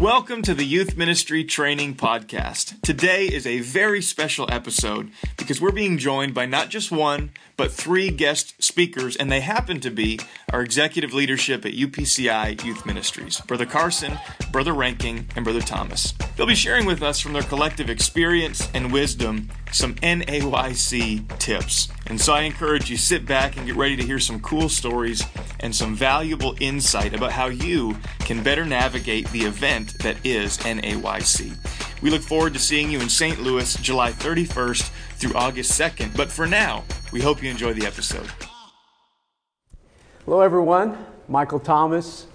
Welcome to the Youth Ministry Training Podcast. Today is a very special episode because we're being joined by not just one, but three guest speakers, and they happen to be our executive leadership at UPCI Youth Ministries, Brother Carson, Brother Rankin, and Brother Thomas. They'll be sharing with us from their collective experience and wisdom some NAYC tips. And so I encourage you, sit back and get ready to hear some cool stories and some valuable insight about how you can better navigate the event that is NAYC. We look forward to seeing you in St. Louis, July 31st through August 2nd. But for now, we hope you enjoy the episode. Hello, everyone. Michael Thomas,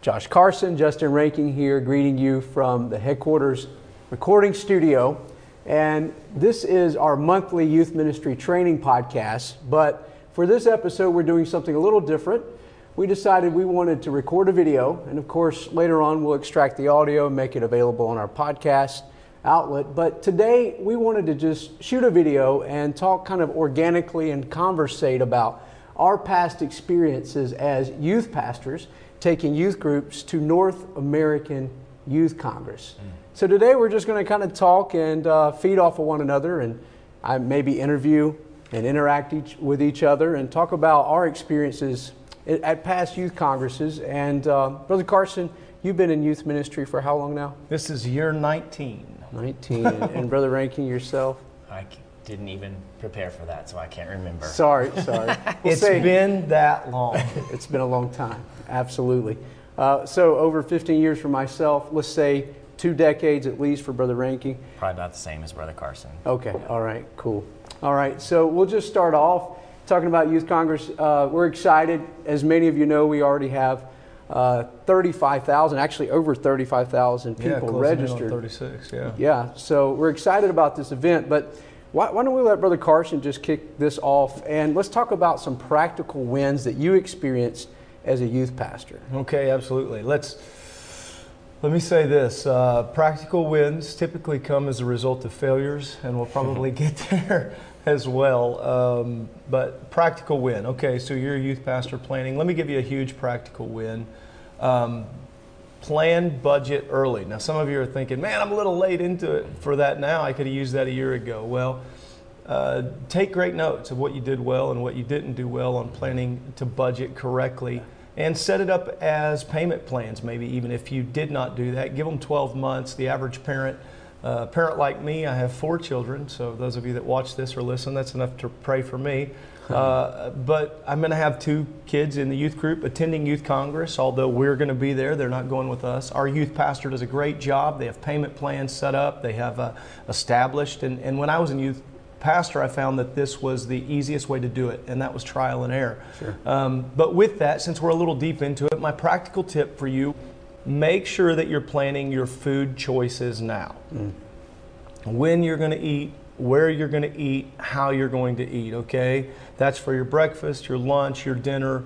Josh Carson, Justin Rankin here, greeting you from the headquarters recording studio. And this is our monthly youth ministry training podcast. But for this episode, we're doing something a little different. We decided we wanted to record a video. And of course, later on, we'll extract the audio and make it available on our podcast outlet. But today, we wanted to just shoot a video and talk kind of organically and conversate about our past experiences as youth pastors taking youth groups to North American Youth Congress. So today we're just going to kind of talk and feed off of one another, and I maybe interview and interact with each other and talk about our experiences at past youth congresses. And Brother Carson, you've been in youth ministry for how long now? This is year 19. 19. And Brother Rankin, yourself? I didn't even prepare for that, so I can't remember. Sorry. We'll it's been that long. It's been a long time, absolutely. So over 15 years for myself, let's say 2 decades at least for Brother Rankin. Probably about the same as Brother Carson. Okay, all right, cool. All right, so we'll just start off talking about Youth Congress. We're excited. As many of you know, we already have 35,000, actually over 35,000 people registered. 36, yeah. Yeah, so we're excited about this event, but why don't we let Brother Carson just kick this off, and let's talk about some practical wins that you experienced as a youth pastor. Okay, absolutely. Let me say this. Practical wins typically come as a result of failures, and we'll probably get there as well. But practical win. Okay, so you're a youth pastor planning. Let me give you a huge practical win. Plan budget early. Now, some of you are thinking, man, I'm a little late into it for that now. I could have used that a year ago. Well, take great notes of what you did well and what you didn't do well on planning to budget correctly, and set it up as payment plans. Maybe even if you did not do that, give them 12 months. The average parent like me, I have 4 children, so those of you that watch this or listen, that's enough to pray for me. But I'm going to have 2 kids in the youth group attending Youth Congress, although we're going to be there. They're not going with us. Our youth pastor does a great job. They have payment plans set up. They have established. And when I was in youth pastor, I found that this was the easiest way to do it, and that was trial and error. Sure. But with that, since we're a little deep into it, my practical tip for you, make sure that you're planning your food choices now. When you're going to eat, where you're going to eat, how you're going to eat, okay? That's for your breakfast, your lunch, your dinner.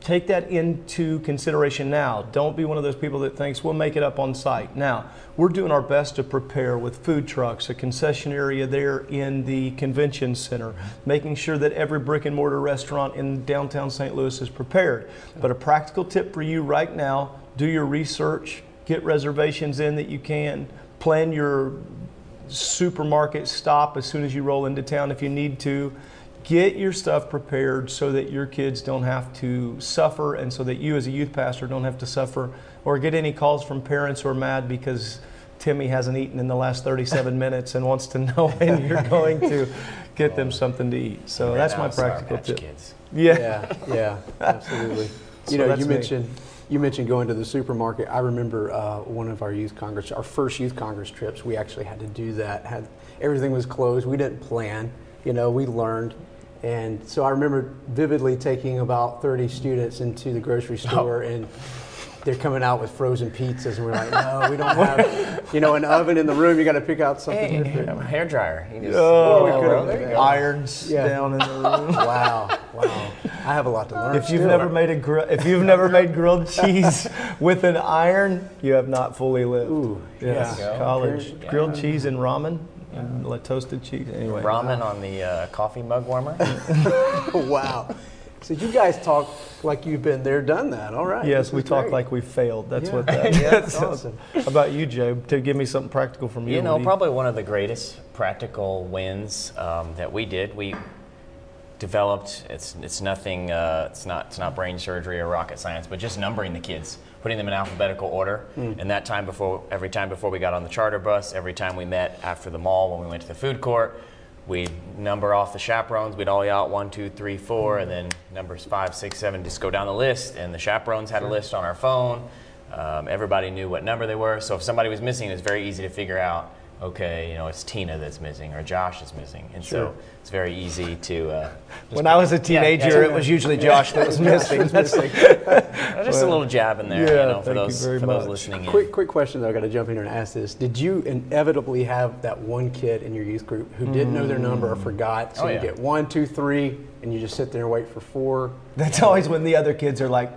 Take that into consideration now. Don't be one of those people that thinks we'll make it up on site. Now, we're doing our best to prepare with food trucks, a concession area there in the convention center, making sure that every brick and mortar restaurant in downtown St. Louis is prepared. But a practical tip for you right now, do your research, get reservations in that you can, plan your supermarket stop as soon as you roll into town if you need to. Get your stuff prepared so that your kids don't have to suffer, and so that you as a youth pastor don't have to suffer or get any calls from parents who are mad because Timmy hasn't eaten in the last 37 minutes and wants to know when you're going to get them something to eat. So that's my practical tip. Kids. Yeah, absolutely. You mentioned going to the supermarket. I remember one of our first youth congress trips, we actually had to do that. Everything was closed. We didn't plan. We learned. And so I remember vividly taking about 30 students into the grocery store, and they're coming out with frozen pizzas, and we're like, no, we don't have, an oven in the room. You got to pick out something different. A hair dryer. Irons down in the room. Wow. I have a lot to learn. If you've never made grilled cheese with an iron, you have not fully lived. Ooh, yes. College grilled cheese and ramen. Toasted cheese. Anyway, ramen on the coffee mug warmer. Wow. So you guys talk like you've been there, done that. All right. Yes, we talk like we failed. That's what that is. That's awesome. About you, Joe, to give me something practical from you. You know, probably one of the greatest practical wins that we did. We developed, it's nothing, it's not brain surgery or rocket science, but just numbering the kids, putting them in alphabetical order. And that time before, every time before we got on the charter bus, every time we met after the mall when we went to the food court, we'd number off the chaperones. We'd all out 1, 2, 3, 4, and then numbers 5, 6, 7, just go down the list. And the chaperones had a list on our phone. Everybody knew what number they were. So if somebody was missing, it's very easy to figure out, okay, you know, it's Tina that's missing or Josh is missing. And so it's very easy to... when I was a teenager, it was usually Josh that was missing. Just a little jab in there, you know, for those, those listening in. Quick question, though. I've got to jump in here and ask this. Did you inevitably have that one kid in your youth group who didn't know their number or forgot? So you get 1, 2, 3, and you just sit there and wait for 4. That's always when the other kids are like,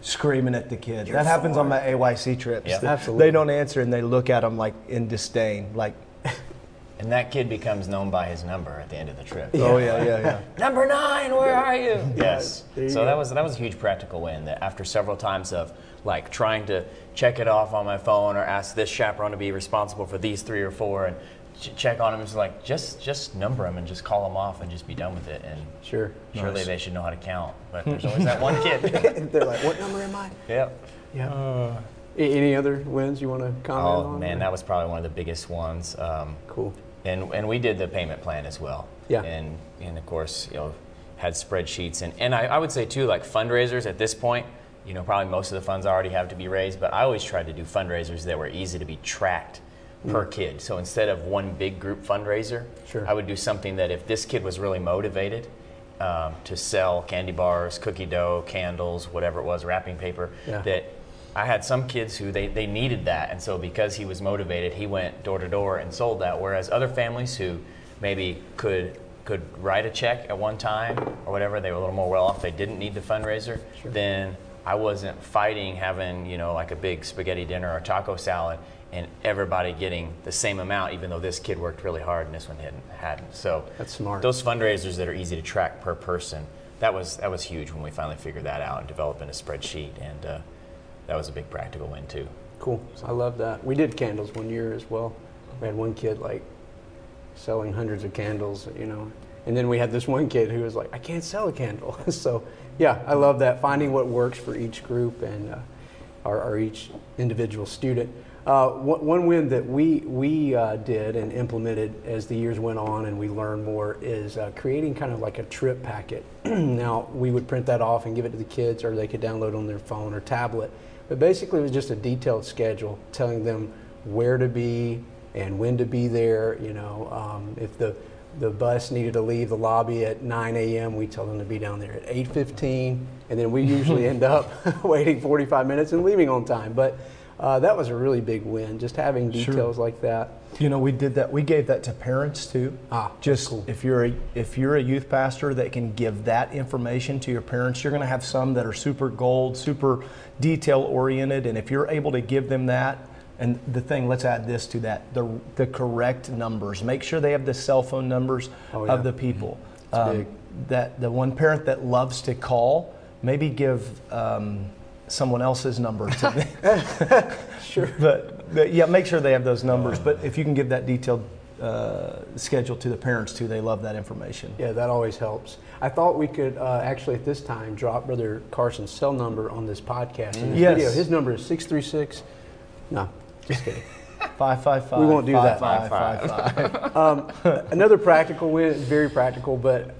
screaming at the kids. That happens on my AYC trips. Yeah, absolutely. They don't answer and they look at them like in disdain. Like, and that kid becomes known by his number at the end of the trip. Oh yeah. Number 9, where are you? Yes. So that was a huge practical win. That after several times of like trying to check it off on my phone or ask this chaperone to be responsible for these 3 or 4 and check on them, it's like just number them and just call them off and just be done with it. And surely they should know how to count, but there's always that one kid. They're like, what number am I? Yeah. Any other wins you want to comment on? Oh man, that was probably one of the biggest ones. Cool. And we did the payment plan as well. Yeah. And of course, you know, had spreadsheets and I would say too, like fundraisers at this point, you know, probably most of the funds already have to be raised, but I always tried to do fundraisers that were easy to be tracked per kid. So instead of one big group fundraiser, I would do something that if this kid was really motivated to sell candy bars, cookie dough, candles, whatever it was, wrapping paper, that I had some kids who they needed that. And so because he was motivated, he went door to door and sold that. Whereas other families who maybe could write a check at one time or whatever, they were a little more well off, they didn't need the fundraiser, then I wasn't fighting having, you know, like a big spaghetti dinner or taco salad and everybody getting the same amount, even though this kid worked really hard and this one hadn't. So that's smart. Those fundraisers that are easy to track per person, that was huge when we finally figured that out and developing a spreadsheet, and that was a big practical win too. Cool, so I love that. We did candles one year as well. We had one kid like selling hundreds of candles, you know, and then we had this one kid who was like, I can't sell a candle. So yeah, I love that, finding what works for each group and or each individual student. One win that we did and implemented as the years went on and we learned more is creating kind of like a trip packet. Now, we would print that off and give it to the kids, or they could download on their phone or tablet. But basically, it was just a detailed schedule telling them where to be and when to be there. You know, if the bus needed to leave the lobby at 9 a.m., we tell them to be down there at 8:15. And then we usually end up waiting 45 minutes and leaving on time. But that was a really big win, just having details like that. You know, we did that. We gave that to parents too. Just cool. If you're a youth pastor that can give that information to your parents, you're going to have some that are super gold, super detail oriented, and if you're able to give them that, and the thing, let's add this to that: the correct numbers. Make sure they have the cell phone numbers of the people. That the one parent that loves to call, maybe give someone else's number to them. But yeah, make sure they have those numbers. But if you can give that detailed schedule to the parents too, they love that information. Yeah, that always helps. I thought we could actually at this time drop Brother Carson's cell number on this podcast and this video. His number is 636. No, just kidding. 555. We won't do that. 555. Another practical win, very practical, but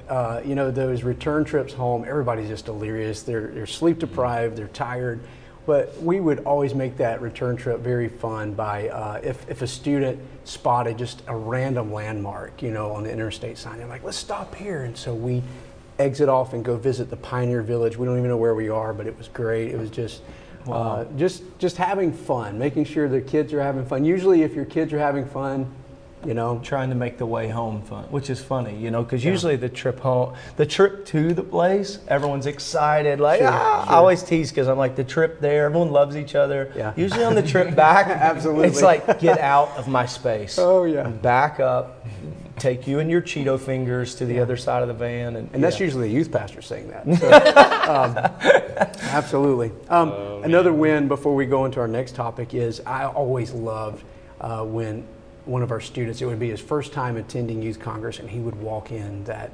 you know, those return trips home, everybody's just delirious. They're sleep deprived. They're tired. But we would always make that return trip very fun by if a student spotted just a random landmark, you know, on the interstate sign. They're like, let's stop here, and so we exit off and go visit the Pioneer Village. We don't even know where we are, but it was great. It was just. Wow. Just having fun, making sure the kids are having fun. Usually if your kids are having fun, you know, trying to make the way home fun, which is funny, you know, because usually the trip to the place, everyone's excited. Like, I always tease because I'm like, the trip there, everyone loves each other. Yeah. Usually on the trip back, absolutely, it's like, get out of my space. Oh yeah. Back up. take you and your Cheeto fingers to the other side of the van. And that's usually the youth pastor saying that. So, absolutely. Another win before we go into our next topic is I always loved when one of our students, it would be his first time attending Youth Congress, and he would walk in that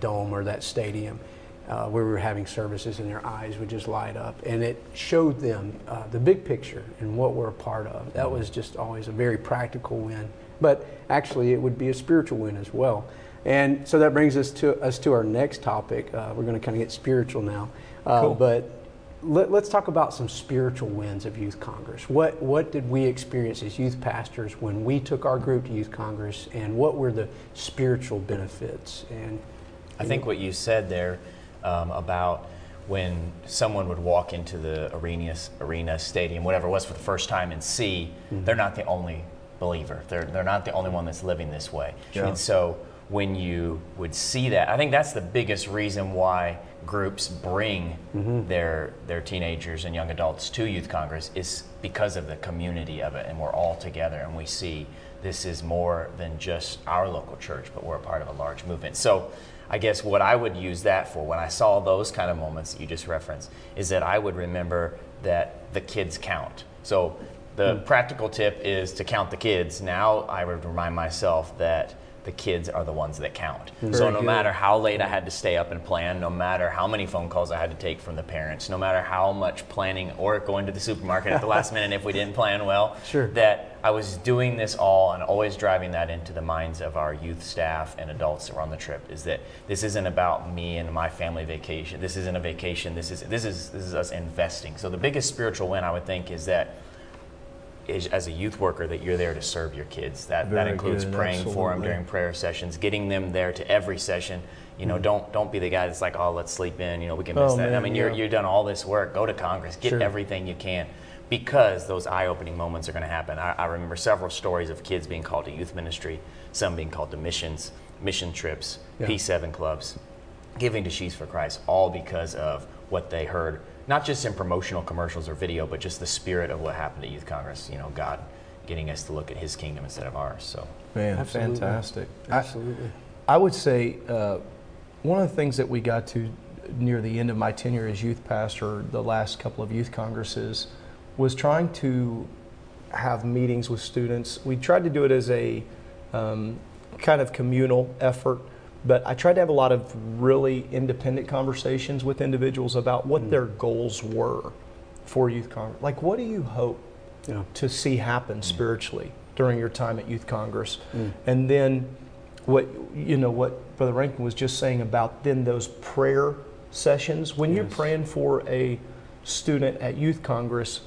dome or that stadium where we were having services, and their eyes would just light up. And it showed them the big picture and what we're a part of. That was just always a very practical win. But actually, it would be a spiritual win as well. And so that brings us to our next topic. We're going to kind of get spiritual now. Cool. But let's talk about some spiritual wins of Youth Congress. What did we experience as youth pastors when we took our group to Youth Congress, and what were the spiritual benefits? And I think what you said there about when someone would walk into the arena, stadium, whatever it was, for the first time and see they're not the only believer. They're not the only one that's living this way. Yeah. And so when you would see that, I think that's the biggest reason why groups bring their teenagers and young adults to Youth Congress, is because of the community of it, and we're all together and we see this is more than just our local church, but we're a part of a large movement. So I guess what I would use that for, when I saw those kind of moments that you just referenced, is that I would remember that the kids count. So the practical tip is to count the kids. Now I would remind myself that the kids are the ones that count. Very so no good. Matter how late I had to stay up and plan, no matter how many phone calls I had to take from the parents, no matter how much planning or going to the supermarket at the last minute if we didn't plan well, that I was doing this all and always driving that into the minds of our youth staff and adults that were on the trip, is that this isn't about me and my family vacation. This isn't a vacation. This is us investing. So the biggest spiritual win, I would think, is that as a youth worker, that you're there to serve your kids. That includes praying for them during prayer sessions, getting them there to every session. You know, don't be the guy that's like, oh, let's sleep in. You know, we can miss that. Man, I mean, you're done all this work. Go to Congress, get everything you can, because those eye-opening moments are going to happen. I remember several stories of kids being called to youth ministry, some being called to mission trips, P7 clubs, giving to She's for Christ, all because of what they heard. Not just in promotional commercials or video, but just the spirit of what happened at Youth Congress. You know, God getting us to look at His kingdom instead of ours. So, man, absolutely. Fantastic. Absolutely. I would say one of the things that we got to near the end of my tenure as youth pastor, the last couple of Youth Congresses, was trying to have meetings with students. We tried to do it as a kind of communal effort. But I tried to have a lot of really independent conversations with individuals about what their goals were for Youth Congress. Like, what do you hope to see happen spiritually during your time at Youth Congress? And then what Brother Rankin was just saying about then those prayer sessions. When you're praying for a student at Youth Congress,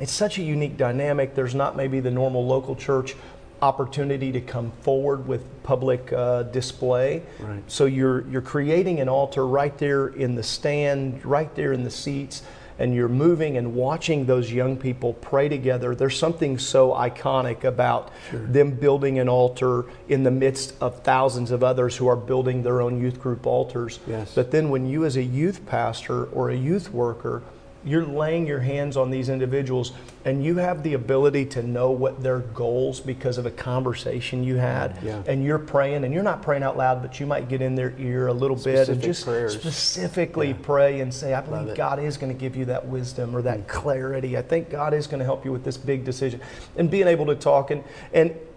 it's such a unique dynamic. There's not maybe the normal local church opportunity to come forward with public display. Right. So you're creating an altar right there in the stand, right there in the seats, and you're moving and watching those young people pray together. There's something so iconic about them building an altar in the midst of thousands of others who are building their own youth group altars. Yes. But then when you as a youth pastor or a youth worker, you're laying your hands on these individuals, and you have the ability to know what their goals, because of a conversation you had, and you're praying, and you're not praying out loud, but you might get in their ear a little bit and just specifically pray and say, I believe God is going to give you that wisdom or that clarity. I think God is going to help you with this big decision. And being able to talk, and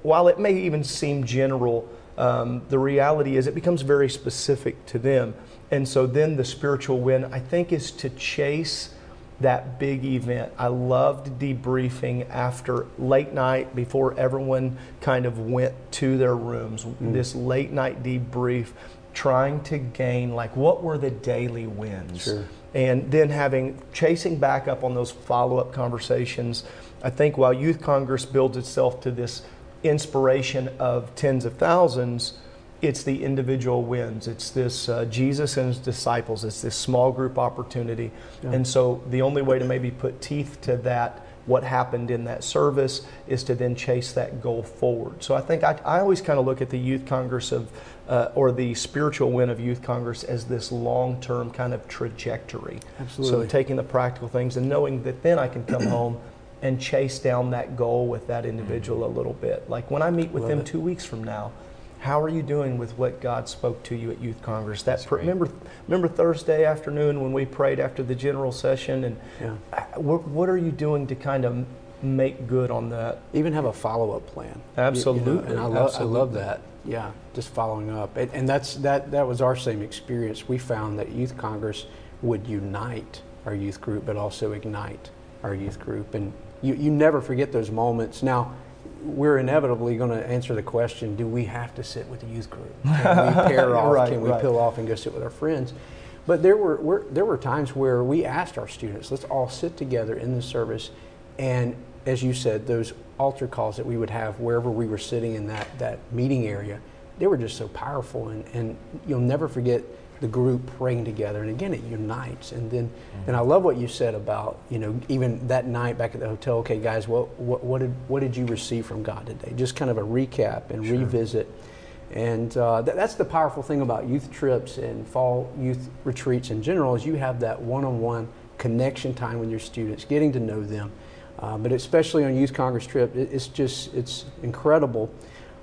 while it may even seem general, the reality is it becomes very specific to them. And so then the spiritual win, I think, is to chase that big event. I loved debriefing after late night, before everyone kind of went to their rooms. This late night debrief, trying to gain, like, what were the daily wins? Sure. And then chasing back up on those follow-up conversations. I think while Youth Congress builds itself to this inspiration of tens of thousands, it's the individual wins. It's this Jesus and His disciples. It's this small group opportunity. Yeah. And so the only way to maybe put teeth to that, what happened in that service, is to then chase that goal forward. So I think I always kind of look at the Youth Congress or the spiritual win of Youth Congress as this long-term kind of trajectory. Absolutely. So taking the practical things and knowing that then I can come home and chase down that goal with that individual a little bit. Like when I meet with them 2 weeks from now, How are you doing with what God spoke to you at Youth Congress? Remember Thursday afternoon when we prayed after the general session? And what are you doing to kind of make good on that? Even have a follow-up plan. Absolutely. You know, and I love that. Yeah, just following up. And that was our same experience. We found that Youth Congress would unite our youth group, but also ignite our youth group. And you never forget those moments. Now, we're inevitably going to answer the question, do we have to sit with the youth group? Can we pair off? Can we peel off and go sit with our friends? But there were times where we asked our students, let's all sit together in the service. And as you said, those altar calls that we would have wherever we were sitting in that meeting area, they were just so powerful. And you'll never forget the group praying together. And again, it unites. And then and I love what you said about, you know, even that night back at the hotel, okay, guys, what did you receive from God today? Just kind of a recap and revisit. And that's the powerful thing about youth trips and fall youth retreats in general, is you have that one-on-one connection time with your students, getting to know them. But especially on Youth Congress trip, it's incredible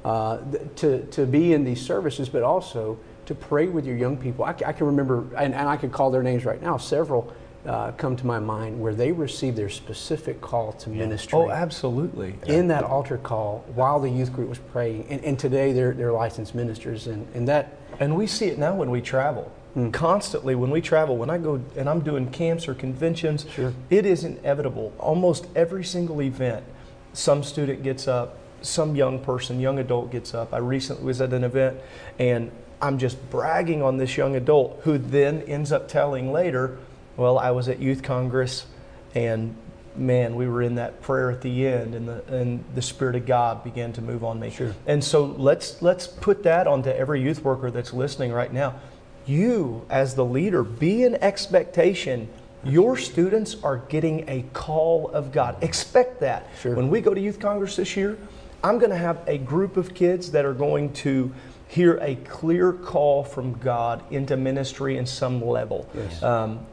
to be in these services, but also to pray with your young people. I can remember, and I could call their names right now, several come to my mind where they received their specific call to ministry. Oh, absolutely. In that altar call while the youth group was praying. And today they're licensed ministers. And we see it now when we travel. Constantly when we travel, when I go and I'm doing camps or conventions, it is inevitable. Almost every single event, some student gets up, some young adult gets up. I recently was at an event and I'm just bragging on this young adult who then ends up telling later, well, I was at Youth Congress and man, we were in that prayer at the end and the Spirit of God began to move on me. And so let's put that onto every youth worker that's listening right now. You, as the leader, be in expectation. Your students are getting a call of God. Expect that. When we go to Youth Congress this year, I'm going to have a group of kids that are going to hear a clear call from God into ministry in some level.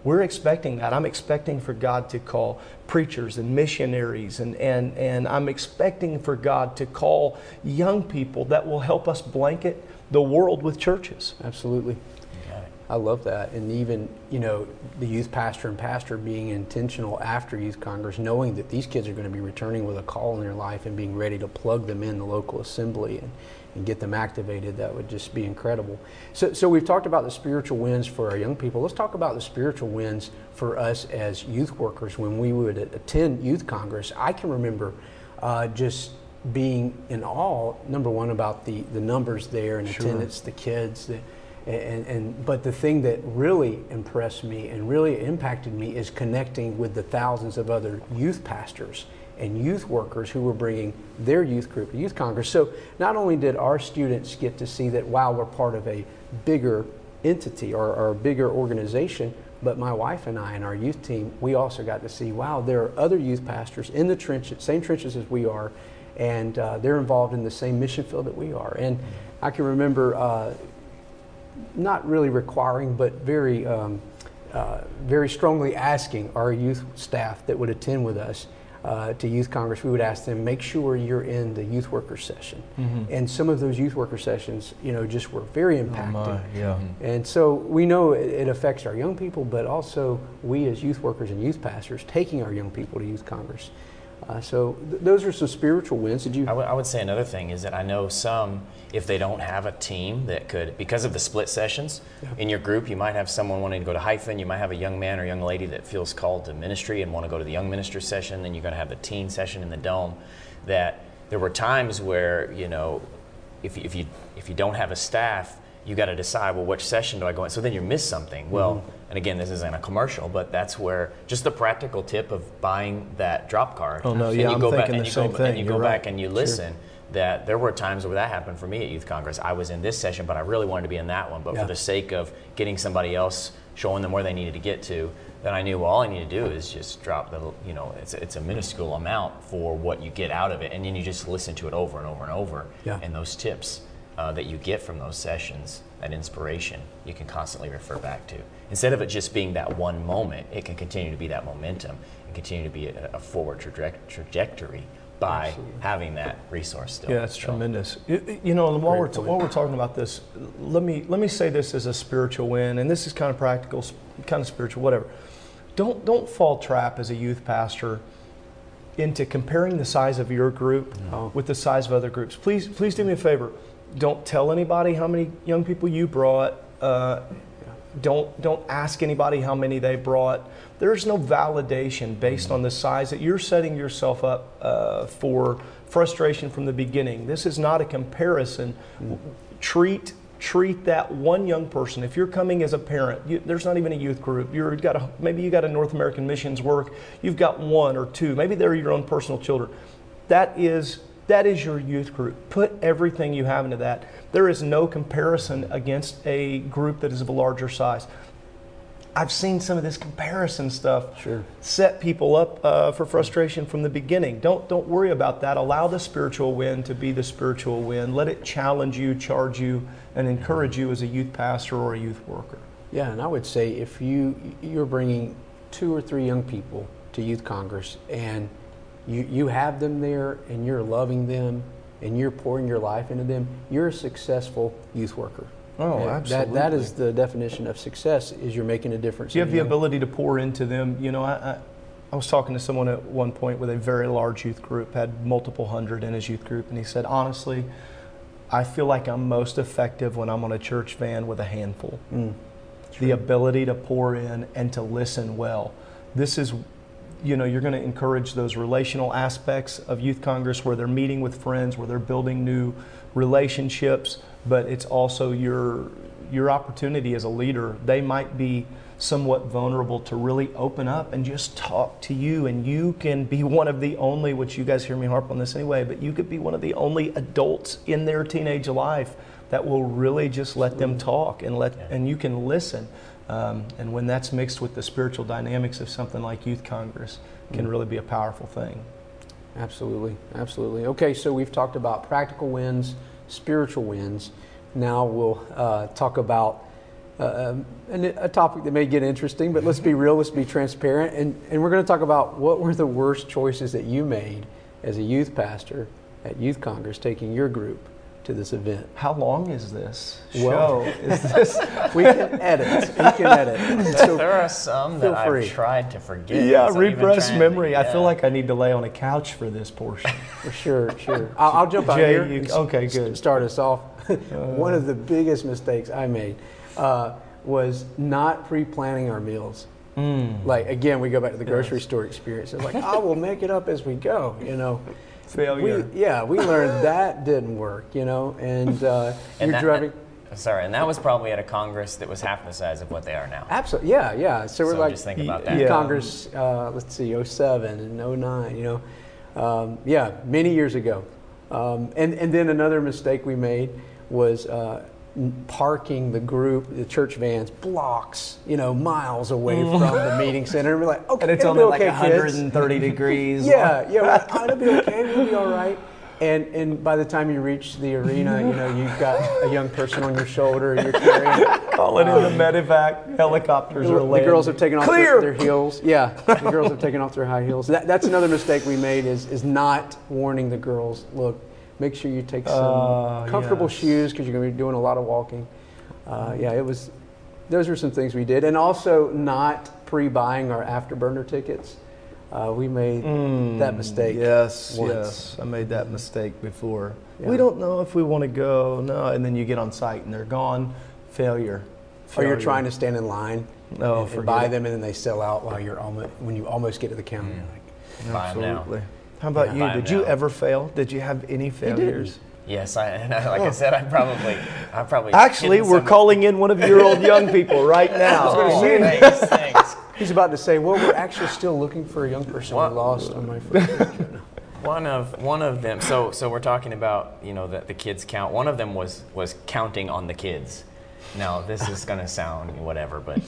We're expecting that. I'm expecting for God to call preachers and missionaries, and I'm expecting for God to call young people that will help us blanket the world with churches. Absolutely. I love that. And even, you know, the youth pastor and pastor being intentional after Youth Congress, knowing that these kids are going to be returning with a call in their life and being ready to plug them in the local assembly and get them activated. That would just be incredible. So we've talked about the spiritual wins for our young people. Let's talk about the spiritual wins for us as youth workers. When we would attend Youth Congress, I can remember just being in awe, number one, about the numbers there and attendance, the kids, but the thing that really impressed me and really impacted me is connecting with the thousands of other youth pastors and youth workers who were bringing their youth group to Youth Congress. So not only did our students get to see that, wow, we're part of a bigger entity or a bigger organization, but my wife and I and our youth team, we also got to see, wow, there are other youth pastors in the trenches, same trenches as we are, and they're involved in the same mission field that we are. And I can remember... not really requiring, but very very strongly asking our youth staff that would attend with us to Youth Congress, we would ask them, make sure you're in the youth worker session. And some of those youth worker sessions, you know, just were very impacting. And so we know it affects our young people, but also we as youth workers and youth pastors taking our young people to Youth Congress. So those are some spiritual wins. I would say another thing is that I know some, if they don't have a team that could, because of the split sessions in your group, you might have someone wanting to go to hyphen, you might have a young man or young lady that feels called to ministry and want to go to the young minister session, then you're going to have the teen session in the dome. That there were times where, you know, if you don't have a staff, you got to decide, well, which session do I go in? So then you miss something. Well, and again, this isn't a commercial, but that's where just the practical tip of buying that drop card. Oh, no, yeah, and you go back and you go back and you listen. That there were times where that happened for me at Youth Congress. I was in this session, but I really wanted to be in that one. But for the sake of getting somebody else, showing them where they needed to get to, then I knew, well, all I need to do is just drop the, you know, it's a minuscule amount for what you get out of it. And then you just listen to it over and over and over. And those tips that you get from those sessions, that inspiration, you can constantly refer back to. Instead of it just being that one moment, it can continue to be that momentum and continue to be a forward trajectory by having that resource still. Yeah, that's tremendous. You know, and while we're talking about this, let me say this as a spiritual win, and this is kind of practical, kind of spiritual, whatever. Don't fall trap as a youth pastor into comparing the size of your group with the size of other groups. Please do me a favor. Don't tell anybody how many young people you brought. Don't ask anybody how many they brought. There's no validation based on the size that you're setting yourself up for frustration from the beginning. This is not a comparison. Treat that one young person. If you're coming as a parent, there's not even a youth group. Maybe you got a North American missions work. You've got one or two. Maybe they're your own personal children. That is your youth group. Put everything you have into that. There is no comparison against a group that is of a larger size. I've seen some of this comparison stuff set people up for frustration from the beginning. Don't worry about that. Allow the spiritual win to be the spiritual win. Let it challenge you, charge you, and encourage you as a youth pastor or a youth worker. Yeah, and I would say if you're bringing 2 or 3 young people to Youth Congress and you have them there and you're loving them and you're pouring your life into them, you're a successful youth worker. Oh, and absolutely. That is the definition of success, is you're making a difference. You have the ability to pour into them. You know, I was talking to someone at one point with a very large youth group, had multiple hundred in his youth group, and he said, honestly, I feel like I'm most effective when I'm on a church van with a handful. The ability to pour in and to listen well. This is... You know, you're going to encourage those relational aspects of Youth Congress where they're meeting with friends, where they're building new relationships, but it's also your opportunity as a leader. They might be somewhat vulnerable to really open up and just talk to you, and you can be one of the only, which you guys hear me harp on this anyway, but you could be one of the only adults in their teenage life that will really just let them talk and and you can listen. And when that's mixed with the spiritual dynamics of something like Youth Congress, can really be a powerful thing. Absolutely, absolutely. Okay, so we've talked about practical wins, spiritual wins. Now we'll talk about a topic that may get interesting, but let's be real, let's be transparent. And we're going to talk about what were the worst choices that you made as a youth pastor at Youth Congress, taking your group to this event. How long is this show? Is this? We can edit. So there are some that I've tried to forget. Yeah, repressed memory. I feel like I need to lay on a couch for this portion. For sure. I'll jump Jay, out here. Good. Start us off. One of the biggest mistakes I made was not pre-planning our meals. Like, again, we go back to the grocery store experience. It's like, we'll make it up as we go, you know. Failure. We learned that didn't work, you know, and you're driving. And that was probably at a Congress that was half the size of what they are now. Absolutely, yeah. So we're just think about that. Congress, let's see, 2007 and 2009, you know, many years ago. And then another mistake we made was parking the group, the church vans, blocks, you know, miles away from the meeting center. And we're like, okay, and it's only like 130 degrees. It'll be okay, we'll be all right. And by the time you reach the arena, you know, you've got a young person on your shoulder, you're carrying. Calling in the medevac, helicopters are landing. The girls have taken off their heels. Yeah, the girls have taken off their high heels. That's another mistake we made is not warning the girls, look, make sure you take some comfortable shoes because you're going to be doing a lot of walking. Those were some things we did. And also not pre-buying our afterburner tickets. We made that mistake. Yes, I made that mistake before. Yeah. We don't know if we want to go. No, and then you get on site and they're gone. Failure. Or you're trying to stand in line and buy them and then they sell out while you're when you almost get to the counter. You're like, buy them now. How about you? Did you ever fail? Did you have any failures? Yes, I said, I probably. Actually, we're calling in one of your old young people right now. Thanks. He's about to say, "Well, we're actually still looking for a young person we lost on my phone." One of them. So we're talking about, you know, the kids count. One of them was counting on the kids. Now this is going to sound whatever, but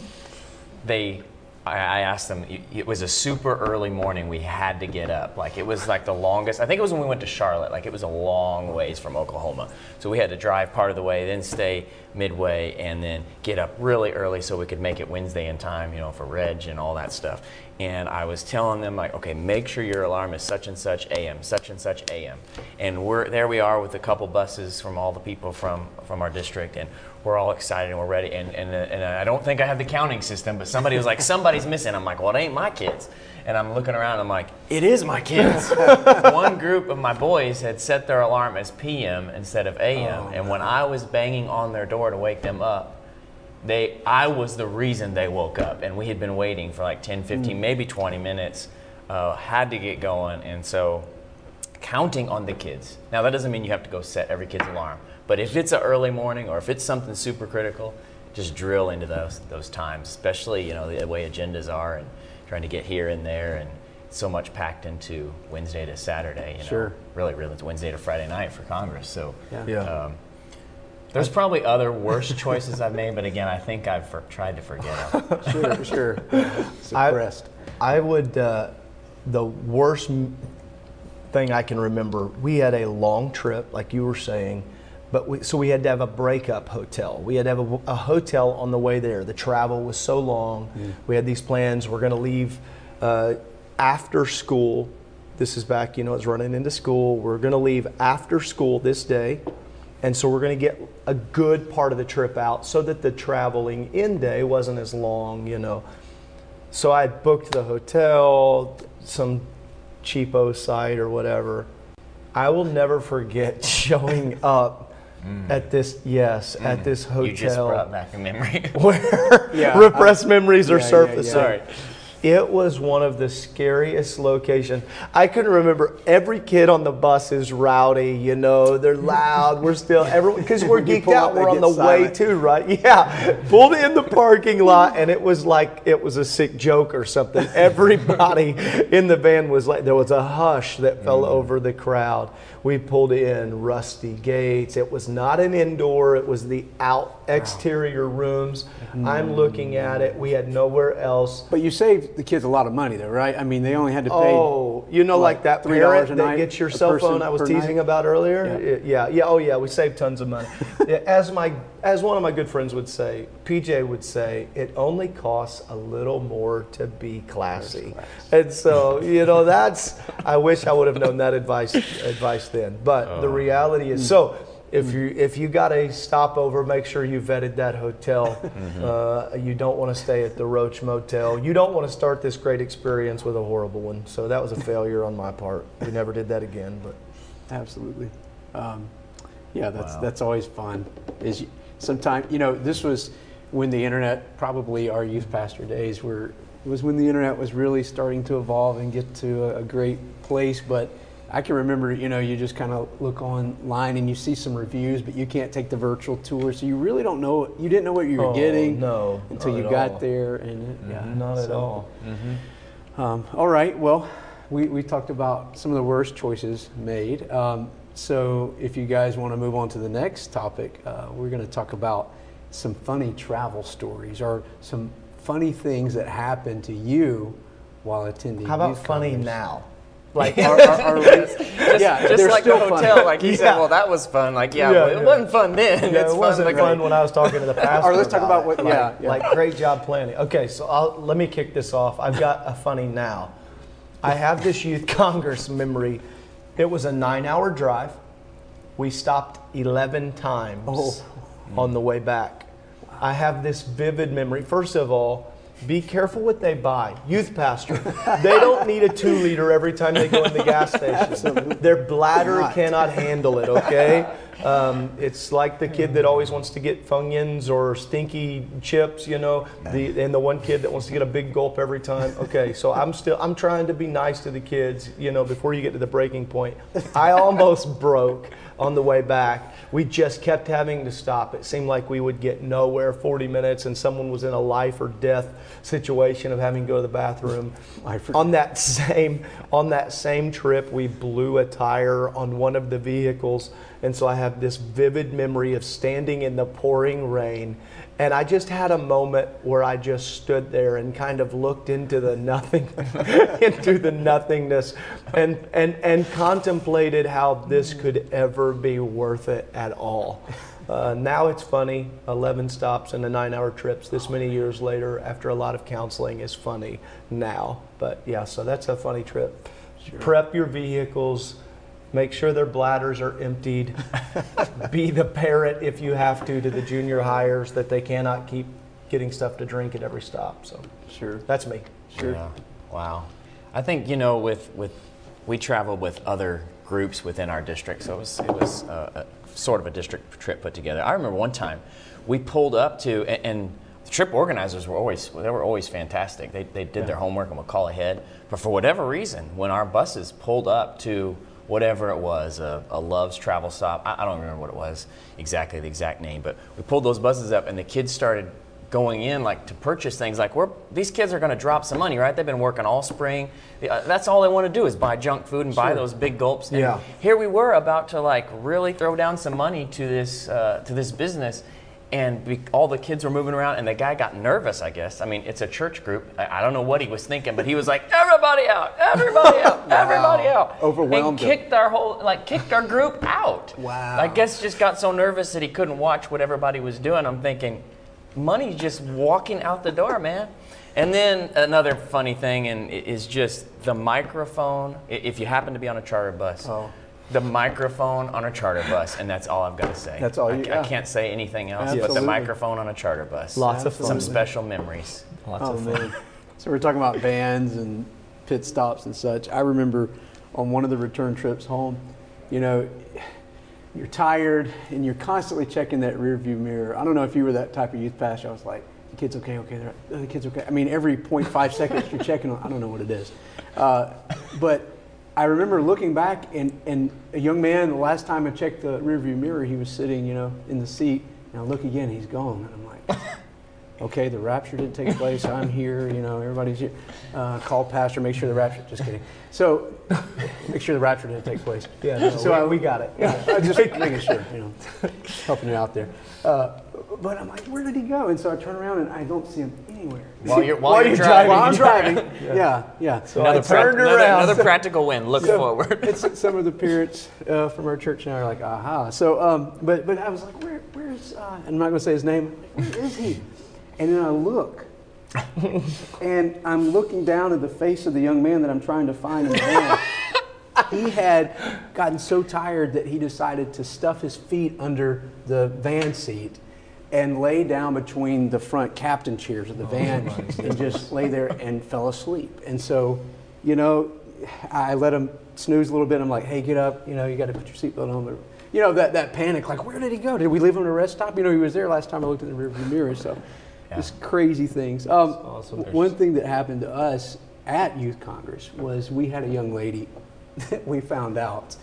I asked them, it was a super early morning, we had to get up. Like, it was like the longest, I think it was when we went to Charlotte, like it was a long ways from Oklahoma. So we had to drive part of the way, then stay midway, and then get up really early so we could make it Wednesday in time, you know, for Reg and all that stuff. And I was telling them, like, okay, make sure your alarm is such and such a.m., such and such a.m. And we are with a couple buses from all the people from our district, and we're all excited and we're ready. And I don't think I have the counting system, but somebody was like, somebody's missing. I'm like, well, it ain't my kids. And I'm looking around, and I'm like, it is my kids. One group of my boys had set their alarm as p.m. instead of a.m. When I was banging on their door to wake them up, I was the reason they woke up, and we had been waiting for like 10, 15, maybe 20 minutes, had to get going. And so counting on the kids. Now, that doesn't mean you have to go set every kid's alarm, but if it's an early morning or if it's something super critical, just drill into those times, especially, you know, the way agendas are and trying to get here and there, and so much packed into Wednesday to Saturday, you know, really Wednesday to Friday night for Congress. So there's probably other worse choices I've made, but again, I think I've tried to forget them. Sure. Suppressed. I would, the worst thing I can remember, we had a long trip, like you were saying, but we had to have a breakup hotel. We had to have a hotel on the way there. The travel was so long. We had these plans. We're going to leave after school. This is back, you know, it's running into school. We're going to leave after school this day. And so we're going to get a good part of the trip out so that the traveling in day wasn't as long, you know. So I booked the hotel, some cheapo site or whatever. I will never forget showing up at this, at this hotel. You just brought back a memory. Where repressed memories are surfacing. It was one of the scariest locations. I couldn't remember. Every kid on the bus is rowdy, you know. They're loud. We're still, everyone, because we're geeked out. We're on the way too, right? Yeah. Pulled in the parking lot, and it was like it was a sick joke or something. Everybody in the van was like, there was a hush that fell over the crowd. We pulled in rusty gates. It was not an indoor. It was the exterior rooms. I'm looking at it. We had nowhere else. But you saved the kids a lot of money, though, right? I mean, they only had to pay. Oh, you know, like that parent that gets your cell phone I was teasing about earlier. We saved tons of money. As one of my good friends would say, PJ would say, it only costs a little more to be classy. And so, you know, I wish I would have known that advice then. But the reality is, so if you got a stopover, make sure you vetted that hotel. You don't want to stay at the Roach Motel. You don't want to start this great experience with a horrible one. So that was a failure on my part. We never did that again. But absolutely, that's always fun. Sometimes, you know, this was when the internet, probably our youth pastor days was when the internet was really starting to evolve and get to a great place. But I can remember, you know, you just kind of look online and you see some reviews, but you can't take the virtual tour, so you really don't know. You didn't know what you were getting until you got there, and all right. Well, we talked about some of the worst choices made. So if you guys want to move on to the next topic, we're going to talk about some funny travel stories or some funny things that happened to you while attending. How about funny now? Like, just like the hotel, fun. Like he said, well, that was fun. Like, it wasn't fun then. It wasn't fun when I was talking to the pastor. Or let's talk about what, like great job planning. Okay, so let me kick this off. I've got a funny now. I have this youth congress memory. It was a 9-hour drive. We stopped 11 times on the way back. I have this vivid memory. First of all, be careful what they buy. Youth pastor, they don't need a 2-liter every time they go in the gas station. Absolutely. Their bladder cannot handle it, okay? It's like the kid that always wants to get Funyuns or stinky chips, you know, and the one kid that wants to get a big gulp every time. Okay, so I'm trying to be nice to the kids, you know, before you get to the breaking point. I almost broke on the way back. We just kept having to stop. It seemed like we would get nowhere, 40 minutes, and someone was in a life or death situation of having to go to the bathroom. On that same trip, we blew a tire on one of the vehicles. And so I have this vivid memory of standing in the pouring rain, and I just had a moment where I just stood there and kind of looked into the nothing, into the nothingness, and contemplated how this could ever be worth it at all. Now it's funny, 11 stops and the 9-hour trips this many years later after a lot of counseling is funny now. But yeah, so that's a funny trip. Sure. Prep your vehicles, make sure their bladders are emptied, be the parent if you have to the junior hires that they cannot keep getting stuff to drink at every stop. So sure, that's me. Sure. Yeah. Wow. I think, you know, with we traveled with other groups within our district, so it was a sort of a district trip put together. I remember one time we pulled up to, and the trip organizers were always fantastic. They did their homework and would call ahead. But for whatever reason, when our buses pulled up to whatever it was, a Love's travel stop, I don't remember what it was exactly, the exact name, but we pulled those buses up and the kids started going in like to purchase things like these kids are going to drop some money, right? They've been working all spring. That's all they want to do is buy junk food and buy those big gulps. And here we were about to like really throw down some money to this business, and all the kids were moving around, and the guy got nervous, I guess. I mean, it's a church group. I don't know what he was thinking, but he was like, everybody out, everybody out. Overwhelmed. And kicked our group out. Wow. I guess just got so nervous that he couldn't watch what everybody was doing. I'm thinking, money just walking out the door, man. And then another funny thing is just the microphone. If you happen to be on a charter bus, the microphone on a charter bus, and that's all I've got to say. That's all you got. I can't say anything else, absolutely, but the microphone on a charter bus. Lots of fun. Some special memories. Lots of fun. Man. So we're talking about vans and pit stops and such. I remember on one of the return trips home, you know, you're tired, and you're constantly checking that rearview mirror. I don't know if you were that type of youth pastor. I was like, the kid's okay, the kid's okay. I mean, every 0.5 seconds you're checking on, I don't know what it is. But I remember looking back, and a young man, the last time I checked the rearview mirror, he was sitting, you know, in the seat. And I look again, he's gone. And I'm like, okay, the rapture didn't take place. I'm here, you know, everybody's here. Call pastor, make sure the rapture, just kidding. So make sure the rapture didn't take place. Yeah, no, so we got it. Yeah, I just making sure, you know, helping you out there. But I'm like, where did he go? And so I turn around and I don't see him anywhere. While I'm driving. Yeah. So another practical win. Look forward. It's some of the parents from our church now are like, aha. So, but I was like, where is? I'm not going to say his name. Where is he? And then I look, and I'm looking down at the face of the young man that I'm trying to find in the van. He had gotten so tired that he decided to stuff his feet under the van seat and lay down between the front captain chairs of the van and just lay there and fell asleep. And so, you know, I let him snooze a little bit. I'm like, hey, get up. You know, you got to put your seatbelt on. You know, that panic, like, where did he go? Did we leave him at a rest stop? You know, he was there last time I looked in the rearview mirror, so... Yeah. Just crazy things. Awesome. One thing that happened to us at Youth Congress was we had a young lady that we found out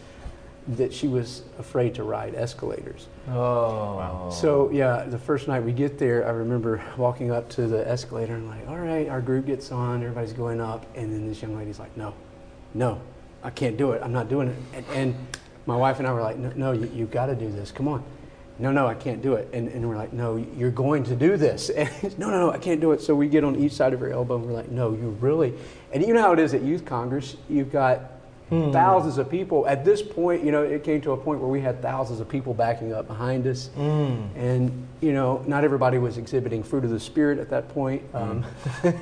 that she was afraid to ride escalators. Oh, wow. So, yeah, the first night we get there, I remember walking up to the escalator and like, all right, our group gets on, everybody's going up. And then this young lady's like, no, I can't do it. I'm not doing it. And my wife and I were like, no, you've got to do this. Come on. No, I can't do it. And we're like, no, you're going to do this. And no, I can't do it. So we get on each side of her elbow and we're like, no, you really. And you know how it is at Youth Congress. You've got thousands of people. At this point, you know, it came to a point where we had thousands of people backing up behind us. Mm. And, you know, not everybody was exhibiting fruit of the Spirit at that point. It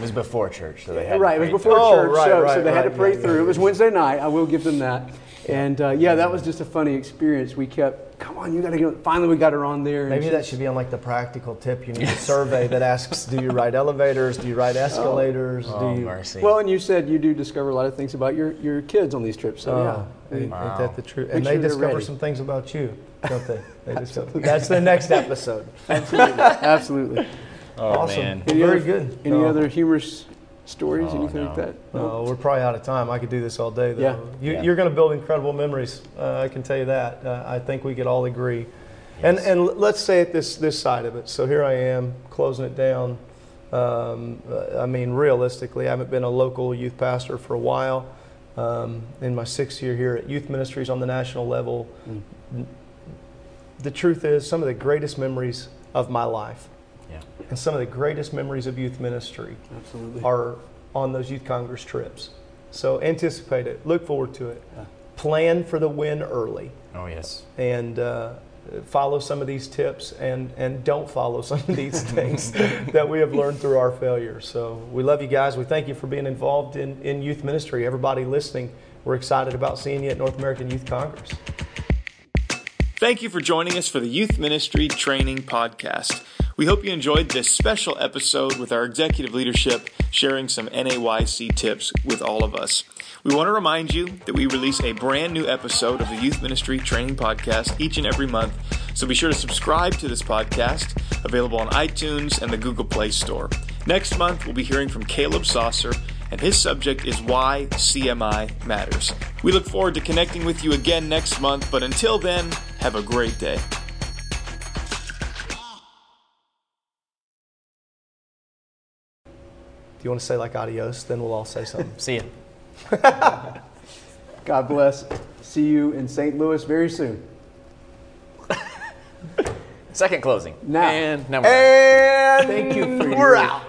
was before church. So they had right, it was before church. Oh, right, so right, so they had to pray through. It was Wednesday night. I will give them that. And that was just a funny experience. We kept, come on, you got to go. Finally, we got her on there. Maybe that should be on like the practical tip. You need a survey that asks, do you ride elevators? Do you ride escalators? Mercy. Well, and you said you do discover a lot of things about your kids on these trips. So ain't that the truth? And they discover some things about you, don't they? That's the next episode. Absolutely. Oh, awesome. Man. Very good. Any other humorous stories, anything like that? No, we're probably out of time. I could do this all day, though. Yeah. You're going to build incredible memories. I can tell you that. I think we could all agree. Yes. And let's say it this side of it. So here I am, closing it down. I mean, realistically, I haven't been a local youth pastor for a while. In my 6th year here at Youth Ministries on the national level, the truth is some of the greatest memories of my life and some of the greatest memories of youth ministry are on those Youth Congress trips. So anticipate it. Look forward to it. Plan for the win early. Oh, yes. And follow some of these tips and don't follow some of these things that we have learned through our failures. So we love you guys. We thank you for being involved in youth ministry. Everybody listening, we're excited about seeing you at North American Youth Congress. Thank you for joining us for the Youth Ministry Training Podcast. We hope you enjoyed this special episode with our executive leadership sharing some NAYC tips with all of us. We want to remind you that we release a brand new episode of the Youth Ministry Training Podcast each and every month, so be sure to subscribe to this podcast, available on iTunes and the Google Play Store. Next month, we'll be hearing from Caleb Saucer, and his subject is Why CMI Matters. We look forward to connecting with you again next month, but until then, have a great day. You want to say like adios, then we'll all say something. See you. God bless. See you in St. Louis very soon. Second closing. Now. And now we're out. Thank you for your